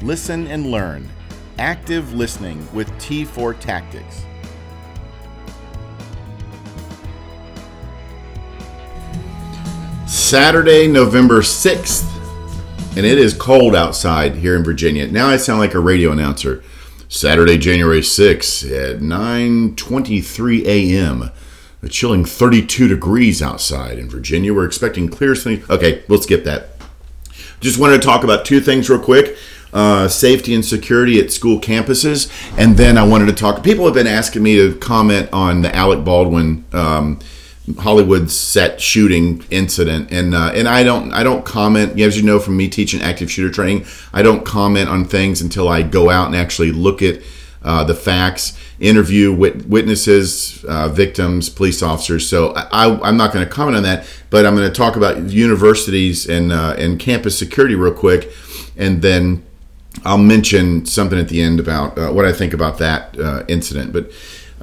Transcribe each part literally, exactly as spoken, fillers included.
listen and learn. Active Listening with T four Tactics. Saturday, November sixth, and it is cold outside here in Virginia. Now I sound like a radio announcer. Saturday, January sixth at nine twenty-three a.m. A chilling thirty-two degrees outside in Virginia. We're expecting clear sunny. Okay, we'll skip that. Just wanted to talk about two things real quick. Uh, safety and security at school campuses, and then I wanted to talk. People have been asking me to comment on the Alec Baldwin um, Hollywood set shooting incident, and uh, and I don't I don't comment. As you know from me teaching active shooter training, I don't comment on things until I go out and actually look at uh, the facts, interview wit- witnesses, uh, victims, police officers. So I, I, I'm not going to comment on that, but I'm going to talk about universities and uh, and campus security real quick, and then I'll mention something at the end about uh, what I think about that uh, incident. But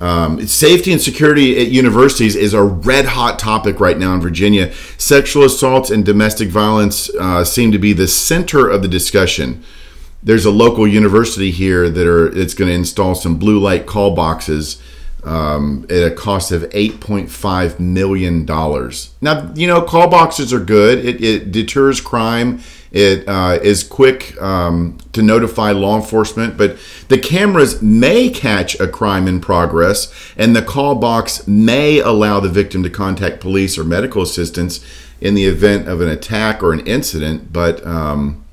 um, safety and security at universities is a red-hot topic right now in Virginia. Sexual assaults and domestic violence uh, seem to be the center of the discussion. There's a local university here that are it's going to install some blue light call boxes um, at a cost of eight point five million dollars. Now, you know, call boxes are good. It, it deters crime. It uh, is quick um, to notify law enforcement, but the cameras may catch a crime in progress, and the call box may allow the victim to contact police or medical assistance in the event of an attack or an incident. But, um,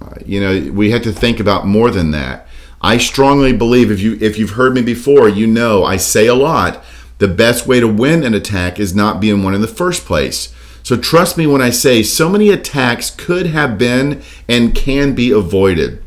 uh, you know, we have to think about more than that. I strongly believe, if, you, if you've heard me before, you know I say a lot, the best way to win an attack is not being one in the first place. So trust me when I say so many attacks could have been and can be avoided.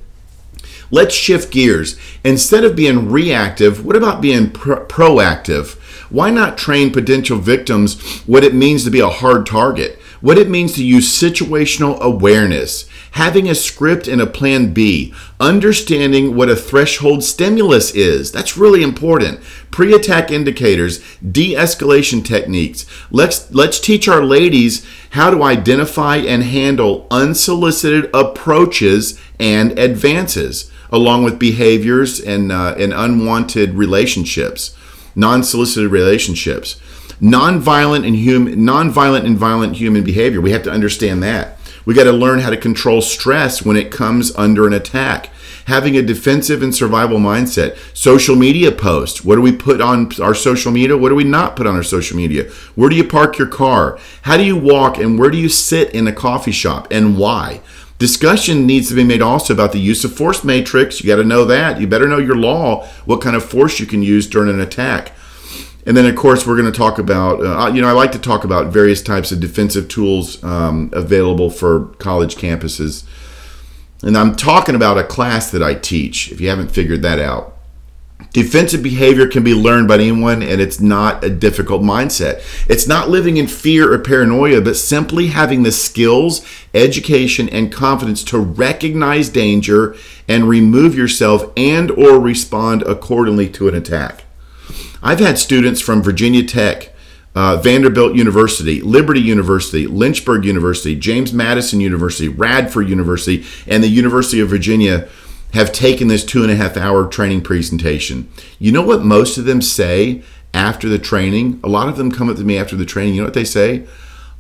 Let's shift gears. Instead of being reactive, what about being pro- proactive? Why not train potential victims what it means to be a hard target? What it means to use situational awareness, having a script and a plan B, understanding what a threshold stimulus is. That's really important. Pre-attack indicators, de-escalation techniques. Let's let's teach our ladies how to identify and handle unsolicited approaches and advances, along with behaviors and, uh, and unwanted relationships, non-solicited relationships. Nonviolent and human, nonviolent and violent human behavior. We have to understand that. We got to learn how to control stress when it comes under an attack. Having a defensive and survival mindset. Social media posts. What do we put on our social media? What do we not put on our social media? Where do you park your car? How do you walk and where do you sit in a coffee shop and why? Discussion needs to be made also about the use of force matrix. You got to know that. You better know your law, what kind of force you can use during an attack. And then, of course, we're going to talk about, uh, you know, I like to talk about various types of defensive tools um, available for college campuses. And I'm talking about a class that I teach, if you haven't figured that out. Defensive behavior can be learned by anyone, and it's not a difficult mindset. It's not living in fear or paranoia, but simply having the skills, education, and confidence to recognize danger and remove yourself and or respond accordingly to an attack. I've had students from Virginia Tech, uh, Vanderbilt University, Liberty University, Lynchburg University, James Madison University, Radford University, and the University of Virginia have taken this two and a half hour training presentation. You know what most of them say after the training? A lot of them come up to me after the training. You know what they say?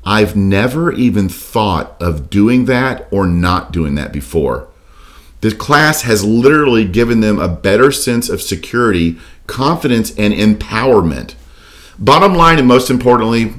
I've never even thought of doing that or not doing that before. The class has literally given them a better sense of security, confidence, and empowerment. Bottom line, and most importantly,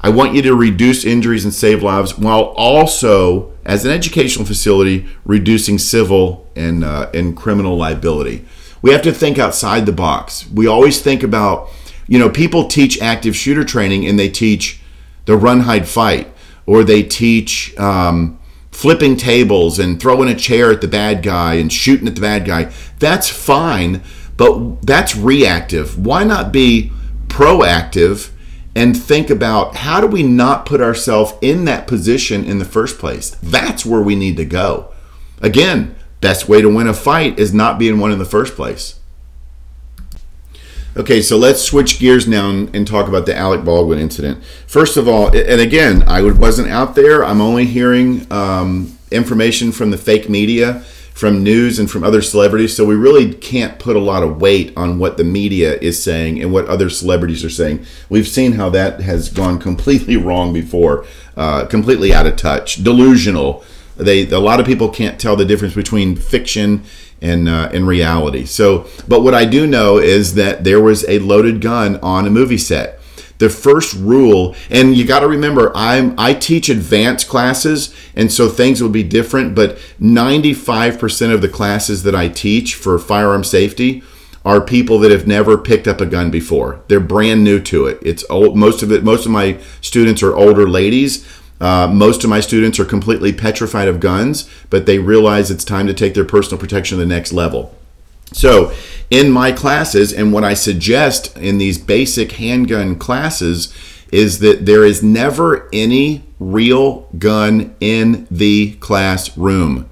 I want you to reduce injuries and save lives while also, as an educational facility, reducing civil and, uh, and criminal liability. We have to think outside the box. We always think about, you know, people teach active shooter training and they teach the run, hide, fight, or they teach um, flipping tables and throwing a chair at the bad guy and shooting at the bad guy, that's fine, but that's reactive. Why not be proactive and think about, how do we not put ourselves in that position in the first place? That's where we need to go. Again, best way to win a fight is not being one in the first place. Okay, so let's switch gears now and talk about the Alec Baldwin incident. First of all, and again, I wasn't out there. I'm only hearing um, information from the fake media, from news, and from other celebrities. So we really can't put a lot of weight on what the media is saying and what other celebrities are saying. We've seen how that has gone completely wrong before, uh, completely out of touch, delusional. They, a lot of people can't tell the difference between fiction and uh, and reality. So, but what I do know is that there was a loaded gun on a movie set. The first rule, and you got to remember, I'm I teach advanced classes, and so things will be different. But ninety-five percent of the classes that I teach for firearm safety are people that have never picked up a gun before. They're brand new to it. It's old. Most of it. Most of my students are older ladies. Uh, most of my students are completely petrified of guns, but they realize it's time to take their personal protection to the next level. So in my classes, and what I suggest in these basic handgun classes, is that there is never any real gun in the classroom.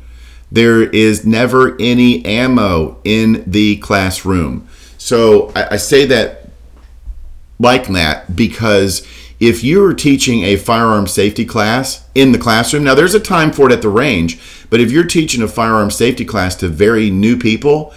There is never any ammo in the classroom. So I, I say that like that because if you're teaching a firearm safety class in the classroom, now there's a time for it at the range, but if you're teaching a firearm safety class to very new people,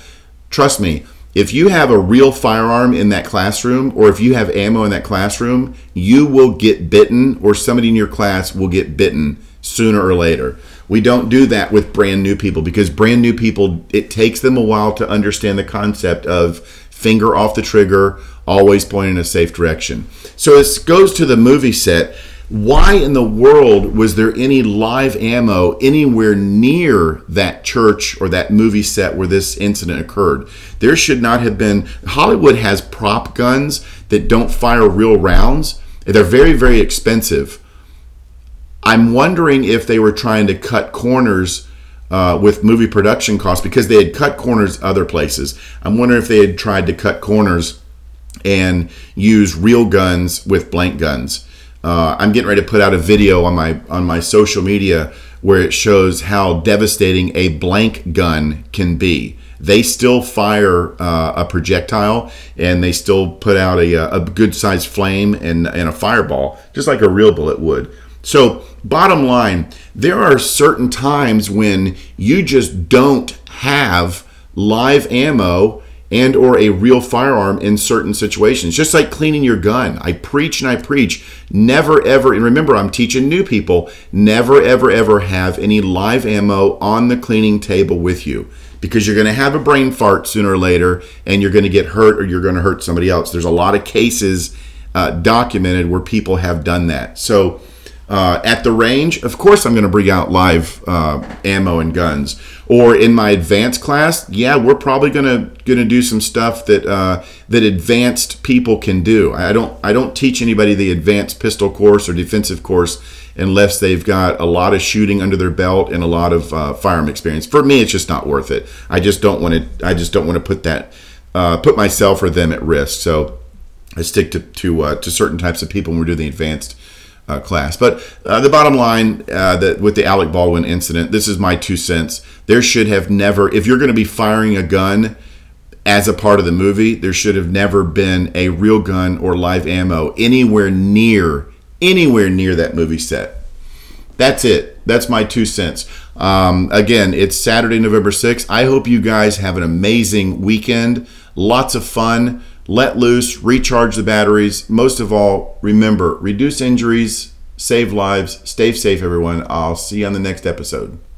trust me, if you have a real firearm in that classroom, or if you have ammo in that classroom, you will get bitten, or somebody in your class will get bitten sooner or later. We don't do that with brand new people, because brand new people, it takes them a while to understand the concept of finger off the trigger, always pointing in a safe direction. So this goes to the movie set. Why in the world was there any live ammo anywhere near that church or that movie set where this incident occurred? There should not have been. Hollywood has prop guns that don't fire real rounds. They're very, very expensive. I'm wondering if they were trying to cut corners Uh, with movie production costs, because they had cut corners other places. I'm wondering if they had tried to cut corners and use real guns with blank guns. Uh, I'm getting ready to put out a video on my on my social media where it shows how devastating a blank gun can be. They still fire uh, a projectile, and they still put out a, a good-sized flame and, and a fireball, just like a real bullet would. So bottom line, there are certain times when you just don't have live ammo and or a real firearm in certain situations. Just like cleaning your gun. I preach and I preach. Never, ever, and remember, I'm teaching new people, never, ever, ever have any live ammo on the cleaning table with you, because you're going to have a brain fart sooner or later, and you're going to get hurt, or you're going to hurt somebody else. There's a lot of cases uh, documented where people have done that. So Uh, at the range, of course, I'm going to bring out live uh, ammo and guns. Or in my advanced class, yeah, we're probably going to going to do some stuff that uh, that advanced people can do. I don't I don't teach anybody the advanced pistol course or defensive course unless they've got a lot of shooting under their belt and a lot of uh, firearm experience. For me, it's just not worth it. I just don't want to. I just don't want to put that uh, put myself or them at risk. So I stick to to uh, to certain types of people when we're doing the advanced Uh, class. But uh, the bottom line uh, that with the Alec Baldwin incident, this is my two cents. There should have never, if you're going to be firing a gun as a part of the movie, there should have never been a real gun or live ammo anywhere near, anywhere near that movie set. That's it. That's my two cents. Um, again, it's Saturday, November sixth. I hope you guys have an amazing weekend. Lots of fun. Let loose, recharge the batteries. Most of all, remember, reduce injuries, save lives, stay safe, everyone. I'll see you on the next episode.